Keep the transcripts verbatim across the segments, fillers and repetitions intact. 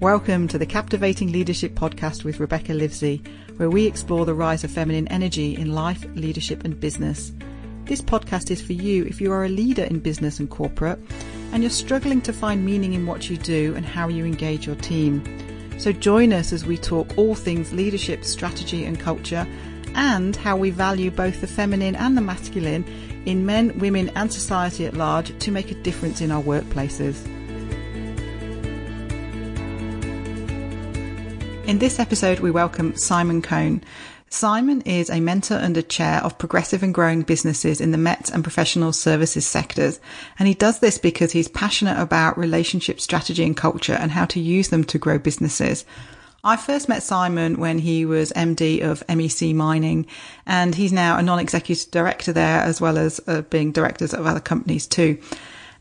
Welcome to the Captivating Leadership Podcast with Rebecca Livesey, where we explore the rise of feminine energy in life, leadership and business. This podcast is for you if you are a leader in business and corporate and you're struggling to find meaning in what you do and how you engage your team. So join us as we talk all things leadership, strategy and culture, and how we value both the feminine and the masculine in men, women and society at large to make a difference in our workplaces. In this episode, we welcome Simon Cohn. Simon is a mentor and a chair of progressive and growing businesses in the M E T and professional services sectors. And he does this because he's passionate about relationship strategy and culture and how to use them to grow businesses. I first met Simon when he was M D of M E C Mining, and he's now a non-executive director there, as well as uh, being directors of other companies too.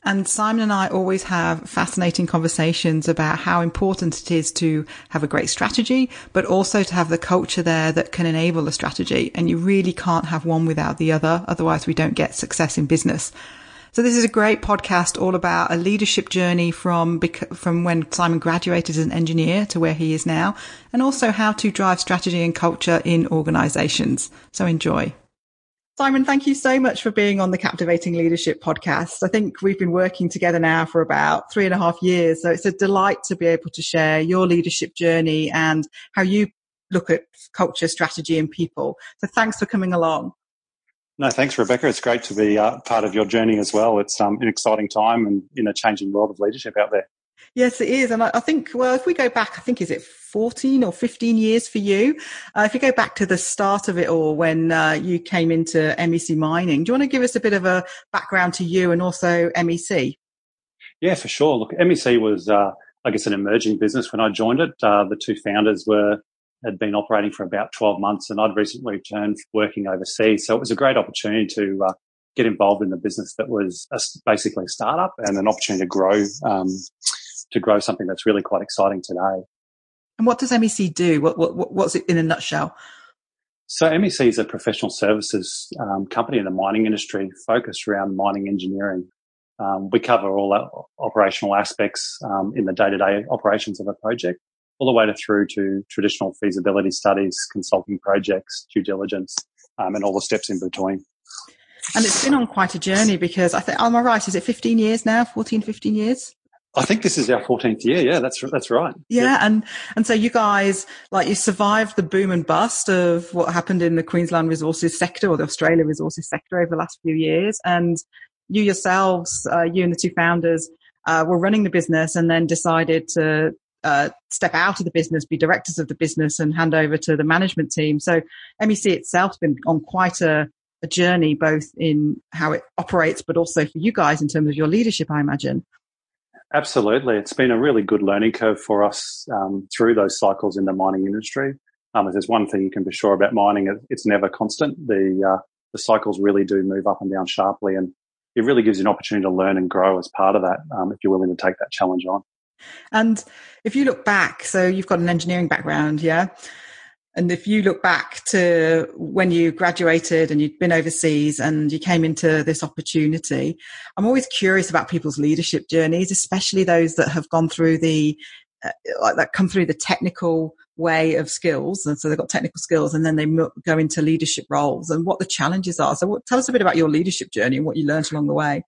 And Simon and I always have fascinating conversations about how important it is to have a great strategy, but also to have the culture there that can enable the strategy. And you really can't have one without the other. Otherwise, we don't get success in business. So this is a great podcast all about a leadership journey from from when Simon graduated as an engineer to where he is now, and also how to drive strategy and culture in organizations. So enjoy. Simon, thank you so much for being on the Captivating Leadership Podcast. I think we've been working together now for about three and a half years. So it's a delight to be able to share your leadership journey and how you look at culture, strategy and people. So thanks for coming along. No, thanks, Rebecca. It's great to be uh, part of your journey as well. It's um, an exciting time and in a changing world of leadership out there. Yes, it is. And I think, well, if we go back, I think, is it fourteen or fifteen years for you? Uh, if you go back to the start of it all, when uh, you came into M E C Mining, do you want to give us a bit of a background to you and also M E C? Yeah, for sure. Look, M E C was, uh, I guess, an emerging business when I joined it. Uh, the two founders were had been operating for about twelve months, and I'd recently returned working overseas. So it was a great opportunity to uh, get involved in a business that was a, basically a startup, and an opportunity to grow um to grow something that's really quite exciting today. And what does M E C do? What, what, what's it in a nutshell? So M E C is a professional services um, company in the mining industry focused around mining engineering. Um, we cover all operational aspects um, in the day-to-day operations of a project, all the way to through to traditional feasibility studies, consulting projects, due diligence, um, and all the steps in between. And it's been on quite a journey because I think, am I right, is it fifteen years now, fourteen, fifteen years? I think this is our fourteenth year. Yeah, that's that's right. Yeah, yeah, and and so you guys, like, you survived the boom and bust of what happened in the Queensland resources sector or the Australia resources sector over the last few years, and you yourselves, uh, you and the two founders, uh, were running the business and then decided to uh, step out of the business, be directors of the business, and hand over to the management team. So M E C itself's been on quite a, a journey, both in how it operates, but also for you guys in terms of your leadership, I imagine. Absolutely. It's been a really good learning curve for us um, through those cycles in the mining industry. Um, if there's one thing you can be sure about mining, it's never constant. The uh, the cycles really do move up and down sharply, and it really gives you an opportunity to learn and grow as part of that um, if you're willing to take that challenge on. And if you look back, so you've got an engineering background, yeah? And if you look back to when you graduated and you'd been overseas and you came into this opportunity, I'm always curious about people's leadership journeys, especially those that have gone through the, uh, like that come through the technical way of skills. And so they've got technical skills and then they mo- go into leadership roles, and what the challenges are. So what, tell us a bit about your leadership journey and what you learned along the way.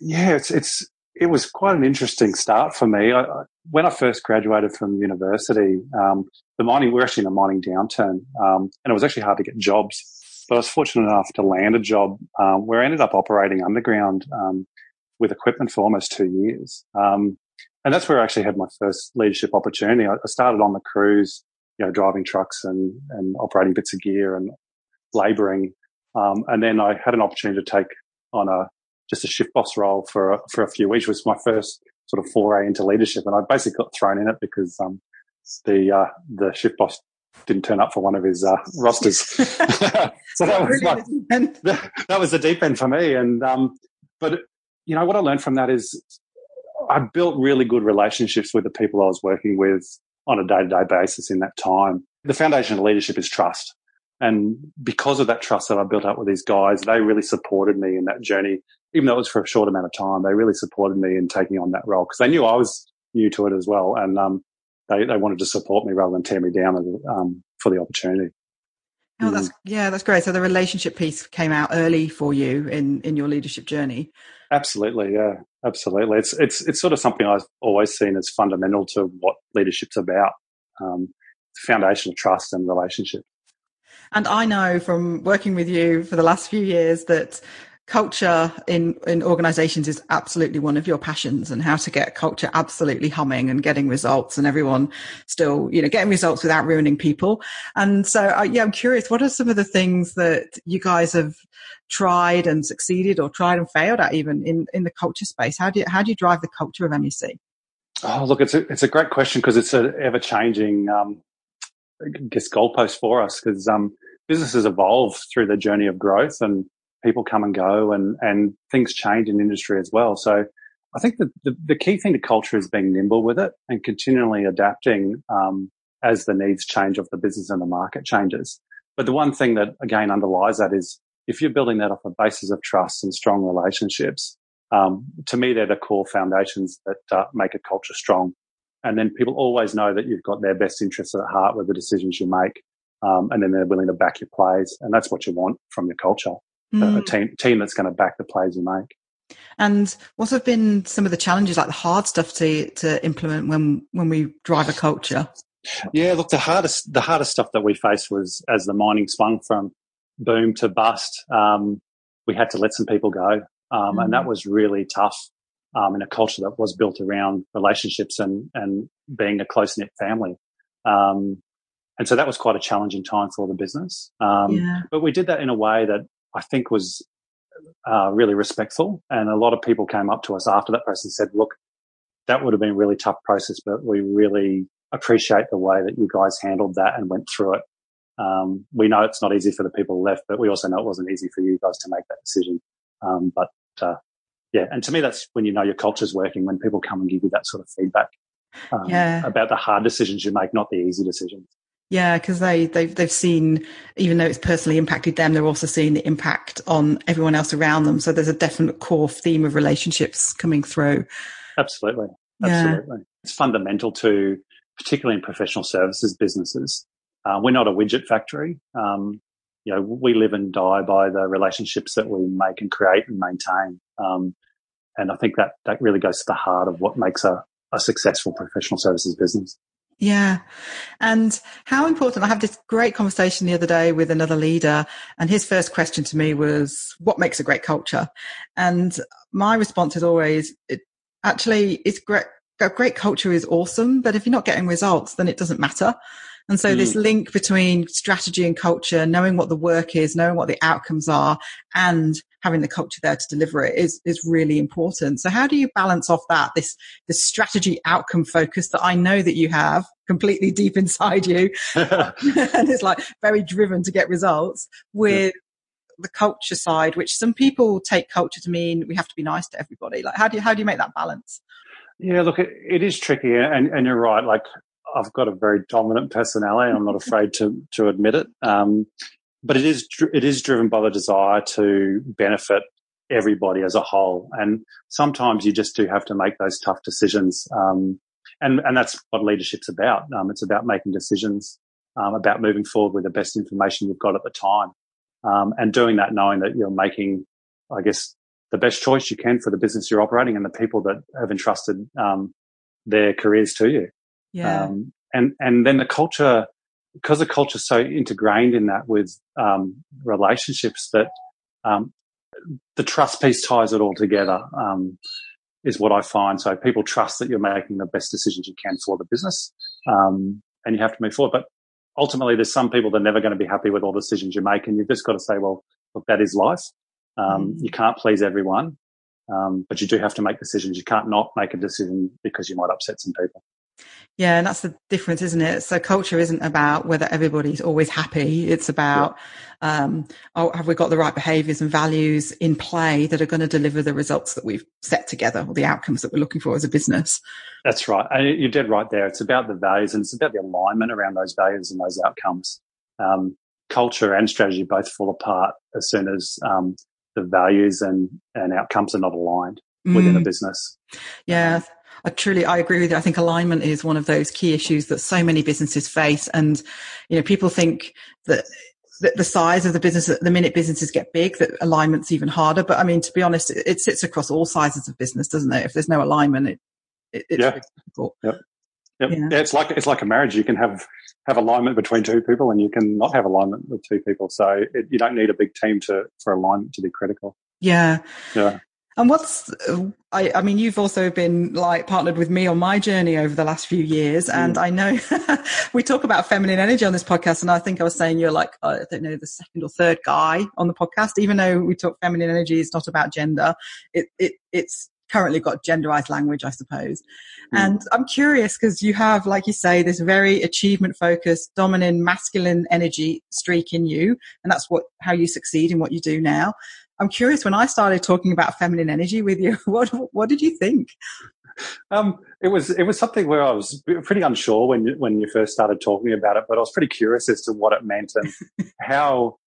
Yeah, it's, it's, it was quite an interesting start for me. I, when I first graduated from university, um, the mining, we were actually in a mining downturn, um, and it was actually hard to get jobs. But I was fortunate enough to land a job um, where I ended up operating underground um, with equipment for almost two years. Um, and that's where I actually had my first leadership opportunity. I, I started on the crews, you know, driving trucks and, and operating bits of gear and labouring. Um, and then I had an opportunity to take on a just a shift boss role for a, for a few weeks, which was my first sort of foray into leadership. And I basically got thrown in it because um, the uh, the shift boss didn't turn up for one of his uh, rosters. so that was my, that, that was the deep end for me. And um, but you know what I learned from that is I built really good relationships with the people I was working with on a day-to-day basis in that time. The foundation of leadership is trust. And because of that trust that I built up with these guys, they really supported me in that journey. Even though it was for a short amount of time, they really supported me in taking on that role because they knew I was new to it as well. And um, they, they wanted to support me rather than tear me down um, for the opportunity. Oh, that's, yeah, that's great. So the relationship piece came out early for you in, in your leadership journey. Absolutely, yeah, absolutely. It's it's it's sort of something I've always seen as fundamental to what leadership's about, um, the foundation of trust and relationship. And I know from working with you for the last few years that culture in, in organisations is absolutely one of your passions, and how to get culture absolutely humming and getting results, and everyone still, you know, getting results without ruining people. And so, uh, yeah, I'm curious, what are some of the things that you guys have tried and succeeded, or tried and failed at, even in, in the culture space? How do you, how do you drive the culture of M E C? Oh, look, it's a, it's a great question, because it's an ever-changing, um, I guess, goalpost for us, because um, businesses evolve through their journey of growth, and people come and go, and, and things change in industry as well. So I think that the, the key thing to culture is being nimble with it and continually adapting um, as the needs change of the business and the market changes. But the one thing that, again, underlies that is if you're building that off a basis of trust and strong relationships, um, to me, they're the core foundations that uh, make a culture strong. And then people always know that you've got their best interests at heart with the decisions you make, um, and then they're willing to back your plays. And that's what you want from your culture. Mm. A team, team that's going to back the plays you make. And what have been some of the challenges, like the hard stuff to to implement when when we drive a culture? Yeah, look, the hardest the hardest stuff that we faced was as the mining spun from boom to bust, um, we had to let some people go, um, mm. and that was really tough um, in a culture that was built around relationships and and being a close knit family. Um, and so that was quite a challenging time for the business. Um, yeah. But we did that in a way that I think was uh, really respectful, and a lot of people came up to us after that process and said, look, that would have been a really tough process, but we really appreciate the way that you guys handled that and went through it. Um, we know it's not easy for the people left, but we also know it wasn't easy for you guys to make that decision. Um, but, uh, yeah, and to me that's when you know your culture's working, when people come and give you that sort of feedback um, yeah. about the hard decisions you make, not the easy decisions. Yeah, because they, they've, they've seen, even though it's personally impacted them, they're also seeing the impact on everyone else around them. So there's a definite core theme of relationships coming through. Absolutely. Absolutely. Yeah. It's fundamental to, particularly in professional services businesses. Uh, we're not a widget factory. Um, you know, we live and die by the relationships that we make and create and maintain. Um, and I think that, that really goes to the heart of what makes a, a successful professional services business. Yeah. And how important, I had this great conversation the other day with another leader, and his first question to me was, what makes a great culture? And my response is always, it, actually, it's great, a great culture is awesome, but if you're not getting results, then it doesn't matter. And so mm. this link between strategy and culture, knowing what the work is, knowing what the outcomes are, and having the culture there to deliver it is, is really important. So how do you balance off that, this, this strategy outcome focus that I know that you have completely deep inside you and it's like very driven to get results, with yeah. the culture side, which some people take culture to mean we have to be nice to everybody. Like how do you, how do you make that balance? Yeah, look, it, it is tricky, and, and you're right. Like, I've got a very dominant personality, and I'm not afraid to to admit it. Um, but it is it is driven by the desire to benefit everybody as a whole, and sometimes you just do have to make those tough decisions. Um, and and that's what leadership's about. Um, it's about making decisions, um, about moving forward with the best information you've got at the time, um, and doing that knowing that you're making, I guess, the best choice you can for the business you're operating and the people that have entrusted um, their careers to you. Yeah. Um, and, and then the culture, because the culture's so ingrained in that with um, relationships, that um, the trust piece ties it all together um, is what I find. So people trust that you're making the best decisions you can for the business, um, and you have to move forward. But ultimately there's some people that are never going to be happy with all the decisions you make, and you've just got to say, well, look, that is life. Um, you can't please everyone, um, but you do have to make decisions. You can't not make a decision because you might upset some people. Yeah, and that's the difference, isn't it? So culture isn't about whether everybody's always happy. It's about, yeah. um, oh, have we got the right behaviours and values in play that are going to deliver the results that we've set together, or the outcomes that we're looking for as a business? That's right. And you're dead right there. It's about the values, and it's about the alignment around those values and those outcomes. Um, culture and strategy both fall apart as soon as um, – the values and, and outcomes are not aligned mm. within a business. Yeah. I truly, I agree with you. I think alignment is one of those key issues that so many businesses face. And, you know, people think that the size of the business, the minute businesses get big, that alignment's even harder. But I mean, to be honest, it, it sits across all sizes of business, doesn't it? If there's no alignment, it, it it's yeah. difficult. Yep. Yep. Yeah. yeah, it's like it's like a marriage. You can have have alignment between two people, and you can not have alignment with two people. So it, you don't need a big team to for alignment to be critical. Yeah. Yeah. And what's, I, I mean, you've also been like partnered with me on my journey over the last few years. And mm. I know we talk about feminine energy on this podcast. And I think I was saying you're like, I don't know, the second or third guy on the podcast, even though we talk feminine energy, it's not about gender. It, it, it's currently got genderized language, I suppose. Mm. And I'm curious because you have, like you say, this very achievement focused, dominant, masculine energy streak in you. And that's what, how you succeed in what you do now. I'm curious, when I started talking about feminine energy with you, what what did you think? Um, it was it was something where I was pretty unsure when you, when you first started talking about it, but I was pretty curious as to what it meant and how.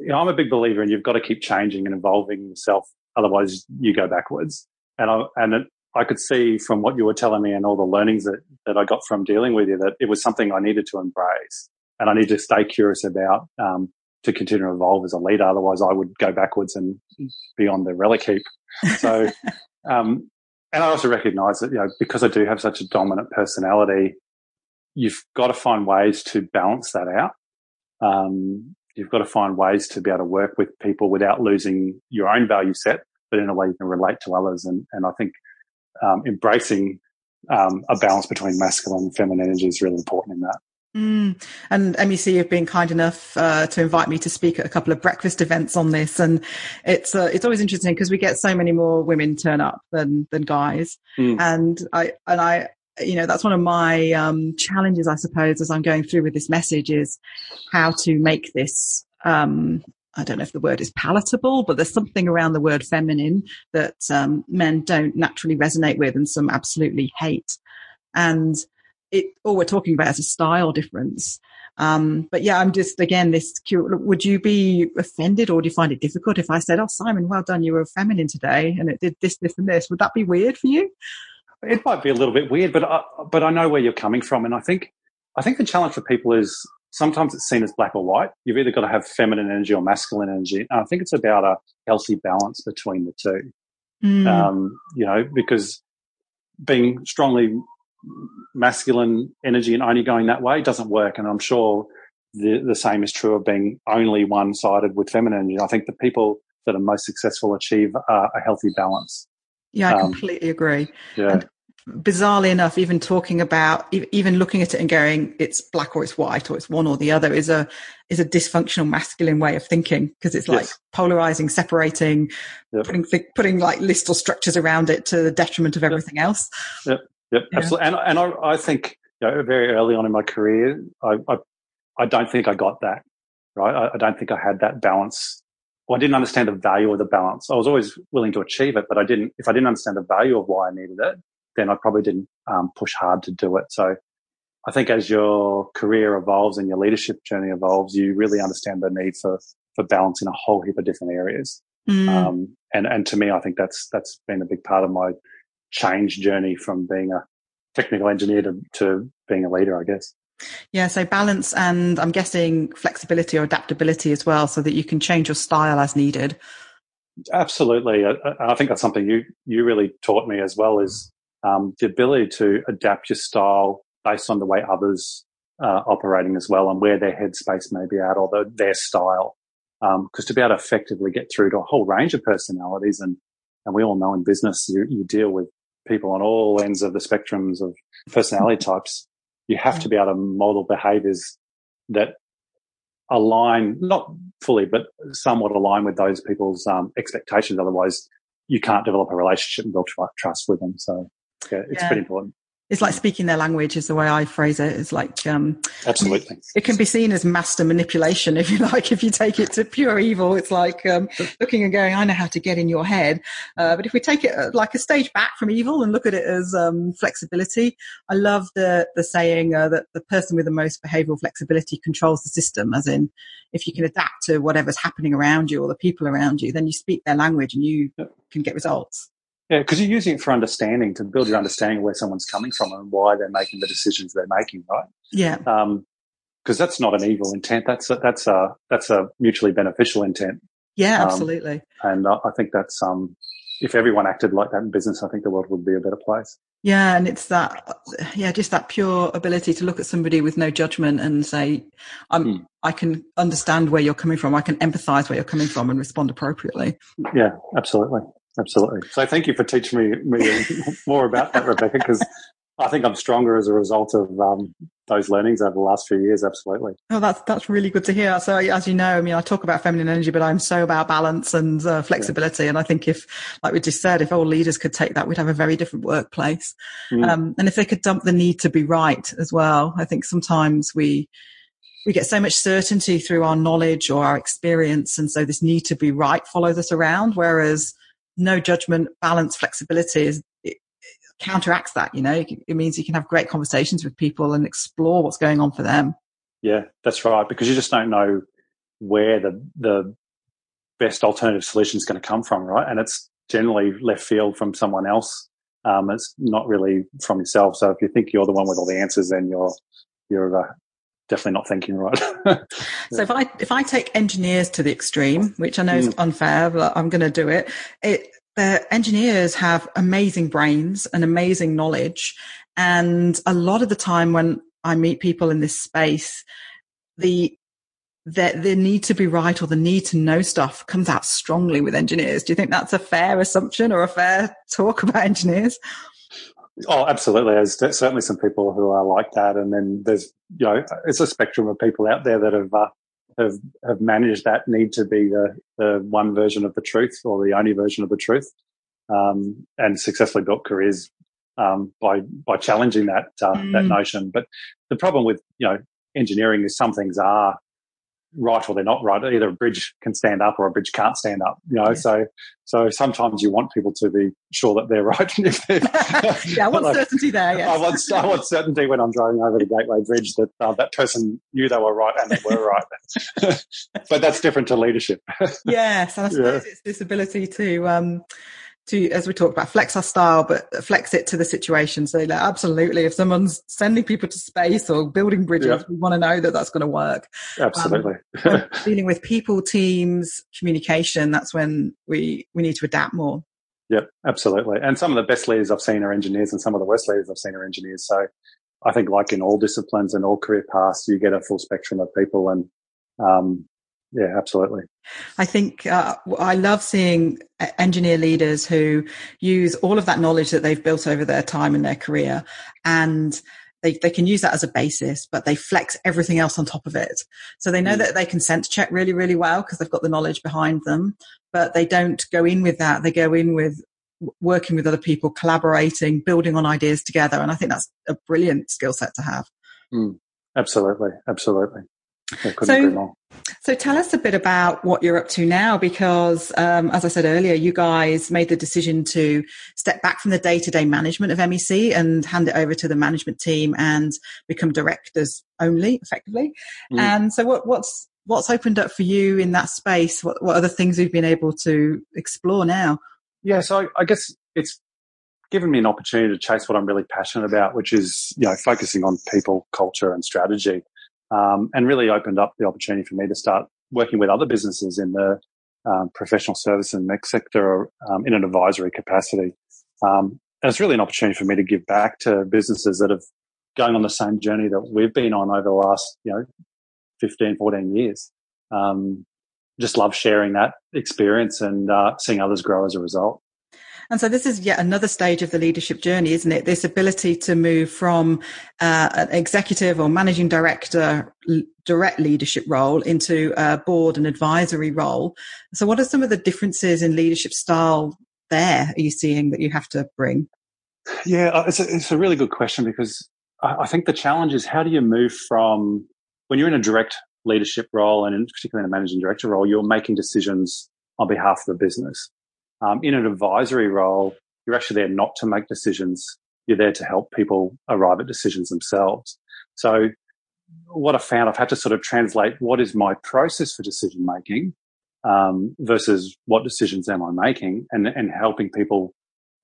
You know, I'm a big believer in you've got to keep changing and evolving yourself, otherwise you go backwards. And I and it, I could see from what you were telling me and all the learnings that that I got from dealing with you that it was something I needed to embrace and I need to stay curious about. Um, to continue to evolve as a leader. Otherwise, I would go backwards and be on the relic heap. So, um, and I also recognize that, you know, because I do have such a dominant personality, you've got to find ways to balance that out. Um, you've got to find ways to be able to work with people without losing your own value set, but in a way you can relate to others. And, and I think, um, embracing, um, a balance between masculine and feminine energy is really important in that. Mm. And M E C have been kind enough uh, to invite me to speak at a couple of breakfast events on this, and it's uh, it's always interesting because we get so many more women turn up than than guys, mm. and I and I you know that's one of my um, challenges, I suppose, as I'm going through with this message is how to make this. Um, I don't know if the word is palatable, but there's something around the word feminine that um, men don't naturally resonate with, and some absolutely hate, and. It, all we're talking about is a style difference. Um, but yeah, I'm just, again, this cute, would you be offended or do you find it difficult if I said, oh, Simon, well done, you were feminine today and it did this, this and this? Would that be weird for you? It might be a little bit weird, but I, but I know where you're coming from. And I think, I think the challenge for people is sometimes it's seen as black or white. You've either got to have feminine energy or masculine energy. And I think it's about a healthy balance between the two, mm. um, you know, because being strongly masculine energy and only going that way doesn't work, and I'm sure the the same is true of being only one-sided with feminine energy. I think the people that are most successful achieve uh, a healthy balance. Yeah, I um, completely agree. Yeah. And bizarrely enough, even talking about even looking at it and going it's black or it's white or it's one or the other is a is a dysfunctional masculine way of thinking because it's like yes. polarizing, separating, yep. putting th- putting like lists or structures around it to the detriment of everything yep. else. Yep. Yep, yeah. absolutely. And and I, I think you know, very early on in my career, I, I I don't think I got that, right? I, I don't think I had that balance. Well, I didn't understand the value of the balance. I was always willing to achieve it, but I didn't. If I didn't understand the value of why I needed it, then I probably didn't um, push hard to do it. So I think as your career evolves and your leadership journey evolves, you really understand the need for for balance in a whole heap of different areas. Mm. Um, and and to me, I think that's that's been a big part of my change journey from being a technical engineer to, to being a leader, I guess. Yeah, so balance and I'm guessing flexibility or adaptability as well so that you can change your style as needed. Absolutely. I, I think that's something you, you really taught me as well is um, the ability to adapt your style based on the way others are operating as well and where their headspace may be at or the, their style. Because um, to be able to effectively get through to a whole range of personalities and, and we all know in business you, you deal with people on all ends of the spectrums of personality types, you have to be able to model behaviours that align, not fully, but somewhat align with those people's um, expectations. Otherwise, you can't develop a relationship and build trust with them. So yeah, it's yeah. pretty important. It's like speaking their language is the way I phrase it. It's like um, absolutely. It can be seen as master manipulation, if you like. If you take it to pure evil, it's like um, looking and going, I know how to get in your head. Uh, but if we take it like a stage back from evil and look at it as um, flexibility, I love the the saying uh, that the person with the most behavioural flexibility controls the system. As in, if you can adapt to whatever's happening around you or the people around you, then you speak their language and you can get results. Yeah, because you're using it for understanding, to build your understanding of where someone's coming from and why they're making the decisions they're making, right? Yeah. Um, because that's not an evil intent. That's a, that's a that's a mutually beneficial intent. Yeah, absolutely. Um, and I think that's um, if everyone acted like that in business, I think the world would be a better place. Yeah, and it's that, yeah, just that pure ability to look at somebody with no judgment and say, "I'm, mm. I can understand where you're coming from. I can empathise where you're coming from and respond appropriately." Yeah, absolutely, absolutely. So thank you for teaching me, me more about that, Rebecca, because I think I'm stronger as a result of um, those learnings over the last few years. Absolutely. Oh, that's that's really good to hear. So, as you know, I mean, I talk about feminine energy, but I'm so about balance and uh, flexibility. Yeah. And I think if, like we just said, if all leaders could take that, we'd have a very different workplace. Mm. Um, and if they could dump the need to be right as well, I think sometimes we we get so much certainty through our knowledge or our experience, and so this need to be right follows us around. Whereas no judgment, balance, flexibility is. It, counteracts that, you know. It means you can have great conversations with people and explore what's going on for them. Yeah, that's right, because you just don't know where the the best alternative solution is going to come from, right? And it's generally left field from someone else. Um it's not really from yourself. So if you think you're the one with all the answers, then you're you're uh, definitely not thinking right. Yeah. So if I if I take engineers to the extreme, which I know is mm. unfair, but I'm going to do it. It Uh, engineers have amazing brains and amazing knowledge. And a lot of the time when I meet people in this space, the, the, the need to be right or the need to know stuff comes out strongly with engineers. Do you think that's a fair assumption or a fair talk about engineers? Oh, absolutely. There's certainly some people who are like that. And then there's, you know, it's a spectrum of people out there that have, uh, Have, have managed that need to be the, the one version of the truth or the only version of the truth, um, and successfully built careers um, by by challenging that uh, mm. that notion. But the problem with, you know, engineering is some things are right or they're not right. Either a bridge can stand up or a bridge can't stand up. You know, yeah. so so sometimes you want people to be sure that they're right. If they're, yeah, I want like, certainty there. Yes. I want I want certainty when I'm driving over the Gateway Bridge that uh, that person knew they were right and they were right. But that's different to leadership. Yes, and I suppose yeah. it's this ability to. Um, To, as we talked about, flex our style, but flex it to the situation. So, like, absolutely, if someone's sending people to space or building bridges, yeah. we want to know that that's going to work. Absolutely. Um, dealing with people, teams, communication, that's when we, we need to adapt more. Yep, absolutely. And some of the best leaders I've seen are engineers, and some of the worst leaders I've seen are engineers. So I think, like in all disciplines and all career paths, you get a full spectrum of people. And, um, yeah, absolutely. I think uh, I love seeing engineer leaders who use all of that knowledge that they've built over their time in their career, and they, they can use that as a basis, but they flex everything else on top of it. So they know mm. that they can sense check really, really well because they've got the knowledge behind them, but they don't go in with that. They go in with working with other people, collaborating, building on ideas together. And I think that's a brilliant skill set to have. Mm. Absolutely. Absolutely. So, so tell us a bit about what you're up to now, because um, as I said earlier, you guys made the decision to step back from the day-to-day management of M E C and hand it over to the management team and become directors only, effectively. Mm. And so what, what's what's opened up for you in that space? What, what other things you've been able to explore now? Yeah, so I, I guess it's given me an opportunity to chase what I'm really passionate about, which is, you know, focusing on people, culture and strategy. Um, and really opened up the opportunity for me to start working with other businesses in the um, professional service and M E C sector um, in an advisory capacity. Um, and it's really an opportunity for me to give back to businesses that have gone on the same journey that we've been on over the last, you know, fifteen, fourteen years. Um, just love sharing that experience and uh, seeing others grow as a result. And so this is yet another stage of the leadership journey, isn't it? This ability to move from uh, an executive or managing director l- direct leadership role into a board and advisory role. So what are some of the differences in leadership style there are you seeing that you have to bring? Yeah, it's a, it's a really good question, because I, I think the challenge is, how do you move from when you're in a direct leadership role, and in particular in a managing director role, you're making decisions on behalf of the business. Um, in an advisory role, you're actually there not to make decisions. You're there to help people arrive at decisions themselves. So what I found, I've had to sort of translate what is my process for decision-making um, versus what decisions am I making, and, and helping people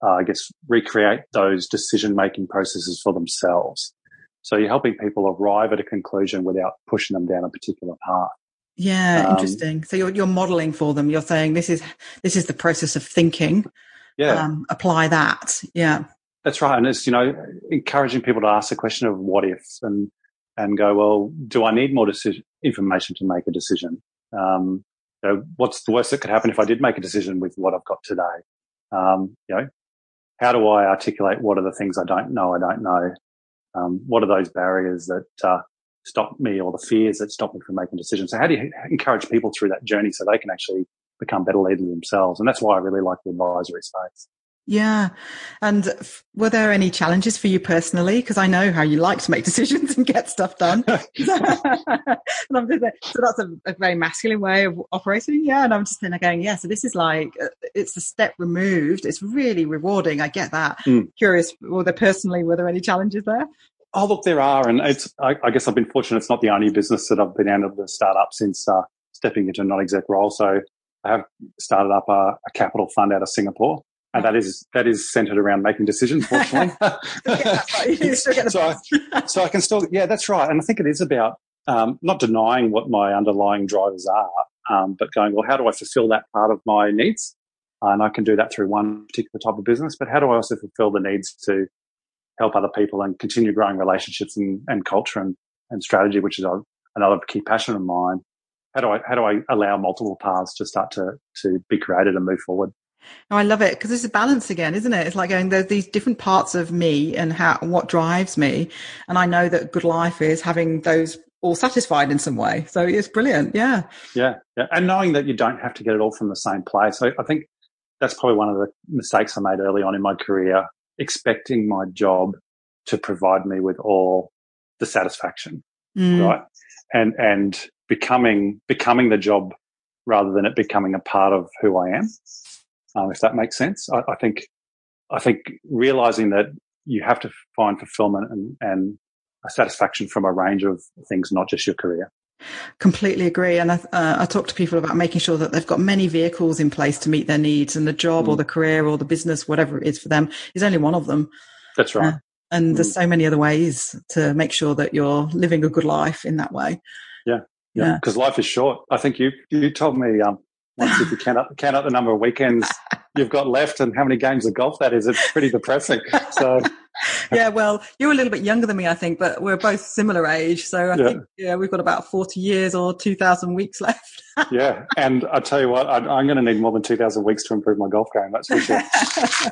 uh, I guess, recreate those decision-making processes for themselves. So you're helping people arrive at a conclusion without pushing them down a particular path. Yeah, um, interesting. So you're you're modelling for them. You're saying this is this is the process of thinking. Yeah. Um, apply that. Yeah. That's right. And it's, you know, encouraging people to ask the question of what ifs and and go, well, do I need more decision information to make a decision? Um, you know, what's the worst that could happen if I did make a decision with what I've got today? Um, you know, how do I articulate what are the things I don't know? I don't know. Um, what are those barriers that uh, stop me, or the fears that stop me from making decisions? So how do you encourage people through that journey so they can actually become better leaders themselves? And that's why I really like the advisory space. Yeah. And f- were there any challenges for you personally? Because I know how you like to make decisions and get stuff done. So, and I'm just, so that's a, a very masculine way of operating. Yeah. And I'm just then going, yeah, so this is like, it's a step removed. It's really rewarding. I get that. Mm. Curious, were there personally, were there any challenges there? Oh, look, there are. And it's, I, I guess I've been fortunate. It's not the only business that I've been out of the startup since uh, stepping into a non-exec role. So I have started up a, a capital fund out of Singapore. And that is that is centered around making decisions, fortunately. Yeah, you still get the so, I, so I can still, yeah, that's right. And I think it is about um, not denying what my underlying drivers are, um, but going, well, how do I fulfill that part of my needs? Uh, and I can do that through one particular type of business, but how do I also fulfill the needs to help other people and continue growing relationships and, and culture and, and strategy, which is another key passion of mine. How do I how do I allow multiple paths to start to to be created and move forward? Oh, I love it, because it's a balance again, isn't it? It's like going, there's these different parts of me and how what drives me. And I know that good life is having those all satisfied in some way. So it's brilliant. Yeah. Yeah. yeah. And knowing that you don't have to get it all from the same place. I, I think that's probably one of the mistakes I made early on in my career, expecting my job to provide me with all the satisfaction. Mm. Right. And, and becoming, becoming the job rather than it becoming a part of who I am. Um, if that makes sense, I, I think I think realizing that you have to find fulfillment and, and a satisfaction from a range of things, not just your career. Completely agree. And I, uh, I talk to people about making sure that they've got many vehicles in place to meet their needs, and the job mm. or the career or the business, whatever it is for them, is only one of them. That's right. Uh, and mm. there's so many other ways to make sure that you're living a good life in that way. Yeah, yeah. Because yeah. life is short. I think you you told me. Um, Once if you count up, count up the number of weekends you've got left and how many games of golf that is, it's pretty depressing. So, yeah, well, you're a little bit younger than me, I think, but we're both similar age. So I yeah. think yeah, we've got about forty years or two thousand weeks left. Yeah, and I tell you what, I, I'm going to need more than two thousand weeks to improve my golf game, that's for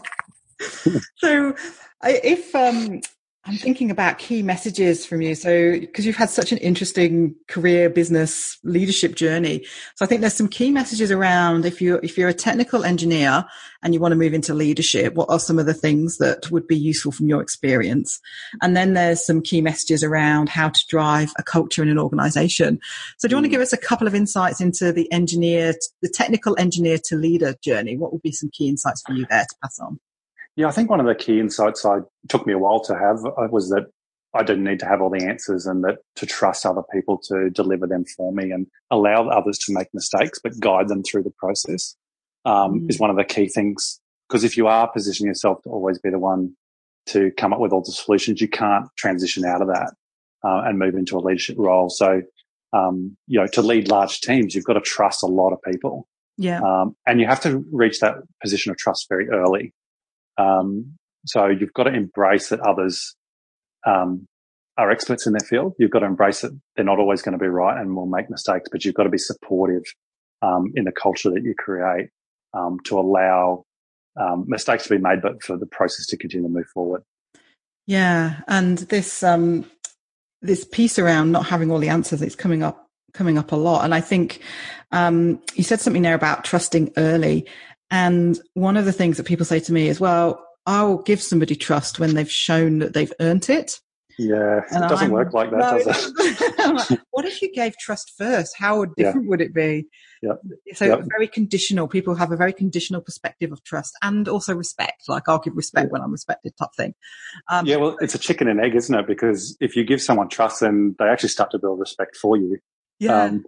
sure. So I, if um, I'm thinking about key messages from you, so because you've had such an interesting career, business, leadership journey. So I think there's some key messages around if you're, if you're a technical engineer and you want to move into leadership, what are some of the things that would be useful from your experience? And then there's some key messages around how to drive a culture in an organization. So do you want to give us a couple of insights into the engineer, the technical engineer to leader journey? What would be some key insights for you there to pass on? Yeah, I think one of the key insights I took me a while to have was that I didn't need to have all the answers, and that to trust other people to deliver them for me and allow others to make mistakes but guide them through the process um, mm. is one of the key things. Because if you are positioning yourself to always be the one to come up with all the solutions, you can't transition out of that uh, and move into a leadership role. So, um, you know, to lead large teams, you've got to trust a lot of people. Yeah. Um, and you have to reach that position of trust very early. Um, so you've got to embrace that others, um, are experts in their field. You've got to embrace that they're not always going to be right and will make mistakes, but you've got to be supportive, um, in the culture that you create, um, to allow, um, mistakes to be made, but for the process to continue to move forward. Yeah. And this, um, this piece around not having all the answers, it's coming up, coming up a lot. And I think, um, you said something there about trusting early. And one of the things that people say to me is, well, I'll give somebody trust when they've shown that they've earned it. Yeah, and it doesn't I'm, work like that, no, does it? I'm like, what if you gave trust first? How different yeah. would it be? Yeah. So yeah. very conditional. People have a very conditional perspective of trust, and also respect. Like, I'll give respect yeah. when I'm respected, type thing. Um, yeah, well, it's a chicken and egg, isn't it? Because if you give someone trust, then they actually start to build respect for you. Yeah. Um,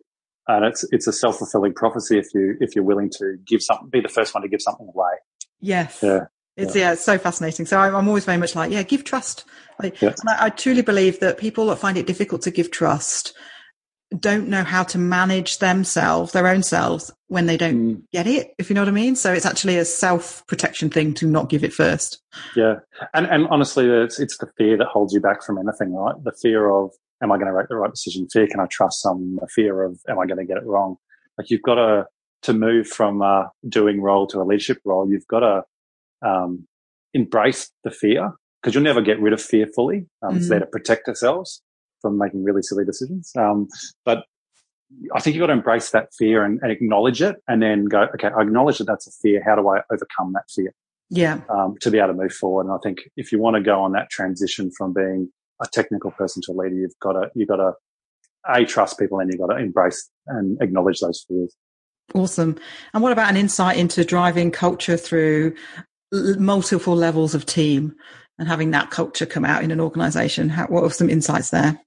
And it's it's a self-fulfilling prophecy if you if you're willing to give something, be the first one to give something away. Yes. Yeah. It's, yeah. yeah, it's so fascinating. So I'm, I'm always very much like, yeah, give trust. Like, yeah. And I, I truly believe that people that find it difficult to give trust don't know how to manage themselves, their own selves, when they don't mm. get it, if you know what I mean. So it's actually a self-protection thing to not give it first. Yeah. And and honestly, it's it's the fear that holds you back from anything, right? The fear of, am I going to make the right decision? Fear, can I trust someone? The fear of, am I going to get it wrong? Like, you've got to to move from a doing role to a leadership role. You've got to um embrace the fear, because you'll never get rid of fear fully. Um, mm. It's there to protect ourselves from making really silly decisions. Um, but I think you've got to embrace that fear and, and acknowledge it, and then go, okay, I acknowledge that that's a fear. How do I overcome that fear? Yeah. Um, to be able to move forward. And I think if you want to go on that transition from being a technical person to a leader, you've got to, you've got to, A, trust people, and you've got to embrace and acknowledge those fears. Awesome. And what about an insight into driving culture through multiple levels of team and having that culture come out in an organization? How, what are some insights there?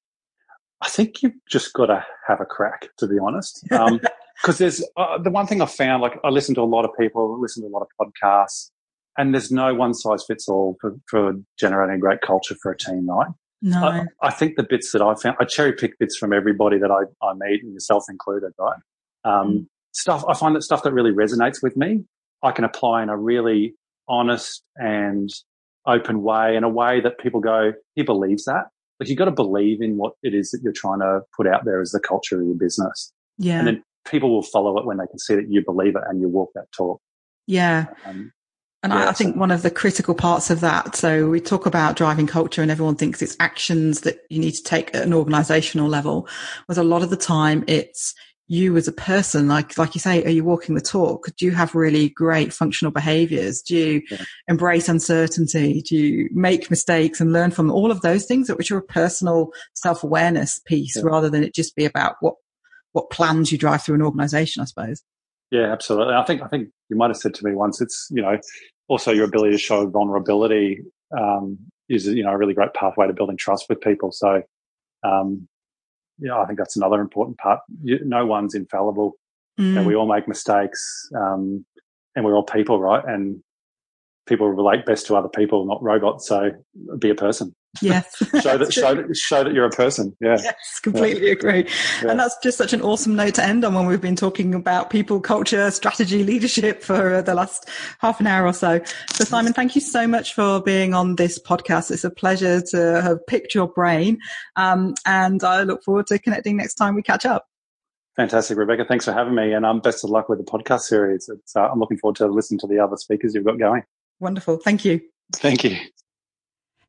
I think you've just got to have a crack, to be honest. Because um, there's uh, the one thing I've found, like, I listen to a lot of people, listen to a lot of podcasts, and there's no one size fits all for, for generating a great culture for a team, right? No. I, I think the bits that I found, I cherry pick bits from everybody that I, I meet, and yourself included, right? Um, mm. Stuff, I find that stuff that really resonates with me, I can apply in a really honest and open way, in a way that people go, he believes that. Like, you've got to believe in what it is that you're trying to put out there as the culture of your business. Yeah. And then people will follow it when they can see that you believe it and you walk that talk. Yeah. Um, and yeah, I think so. One of the critical parts of that, so we talk about driving culture and everyone thinks it's actions that you need to take at an organisational level, whereas a lot of the time it's you as a person, like like you say, are you walking the talk? Do you have really great functional behaviours? Do you yeah. embrace uncertainty? Do you make mistakes and learn from them? All of those things, which are a personal self-awareness piece, yeah. rather than it just be about what what plans you drive through an organisation, I suppose. Yeah, absolutely. I think I think you might have said to me once, it's, you know, also your ability to show vulnerability um, is, you know, a really great pathway to building trust with people. So. Um, Yeah, I think that's another important part. You, no one's infallible. Mm. You know, we all make mistakes, um, and we're all people, right? And people relate best to other people, not robots. So be a person. Yes. show that show that, show that you're a person. Yeah. Yes, completely yeah. agree. Yeah. And that's just such an awesome note to end on, when we've been talking about people, culture, strategy, leadership for uh, the last half an hour or so. So Simon, thank you so much for being on this podcast. It's a pleasure to have picked your brain. Um, and I look forward to connecting next time we catch up. Fantastic, Rebecca. Thanks for having me. And um, best of luck with the podcast series. It's, uh, I'm looking forward to listening to the other speakers you've got going. Wonderful. Thank you. Thank you.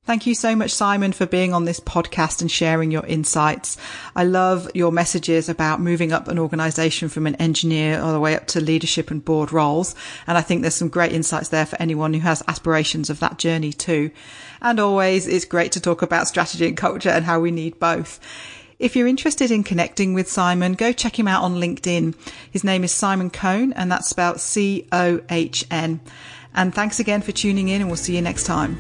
Thank you so much, Simon, for being on this podcast and sharing your insights. I love your messages about moving up an organization from an engineer all the way up to leadership and board roles. And I think there's some great insights there for anyone who has aspirations of that journey too. And always, it's great to talk about strategy and culture and how we need both. If you're interested in connecting with Simon, go check him out on LinkedIn. His name is Simon Cohn, and that's spelled C O H N. And thanks again for tuning in, and we'll see you next time.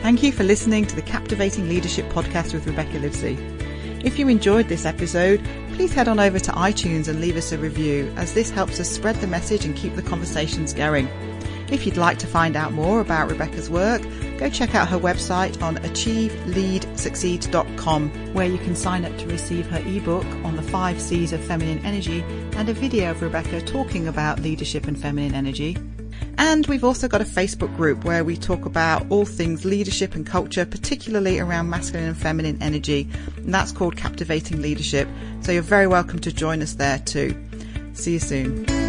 Thank you for listening to the Captivating Leadership Podcast with Rebecca Livesey. If you enjoyed this episode, please head on over to iTunes and leave us a review, as this helps us spread the message and keep the conversations going. If you'd like to find out more about Rebecca's work, go check out her website on achieve lead succeed dot com, where you can sign up to receive her ebook on the five C's of feminine energy and a video of Rebecca talking about leadership and feminine energy. And we've also got a Facebook group where we talk about all things leadership and culture, particularly around masculine and feminine energy. And that's called Captivating Leadership. So you're very welcome to join us there too. See you soon.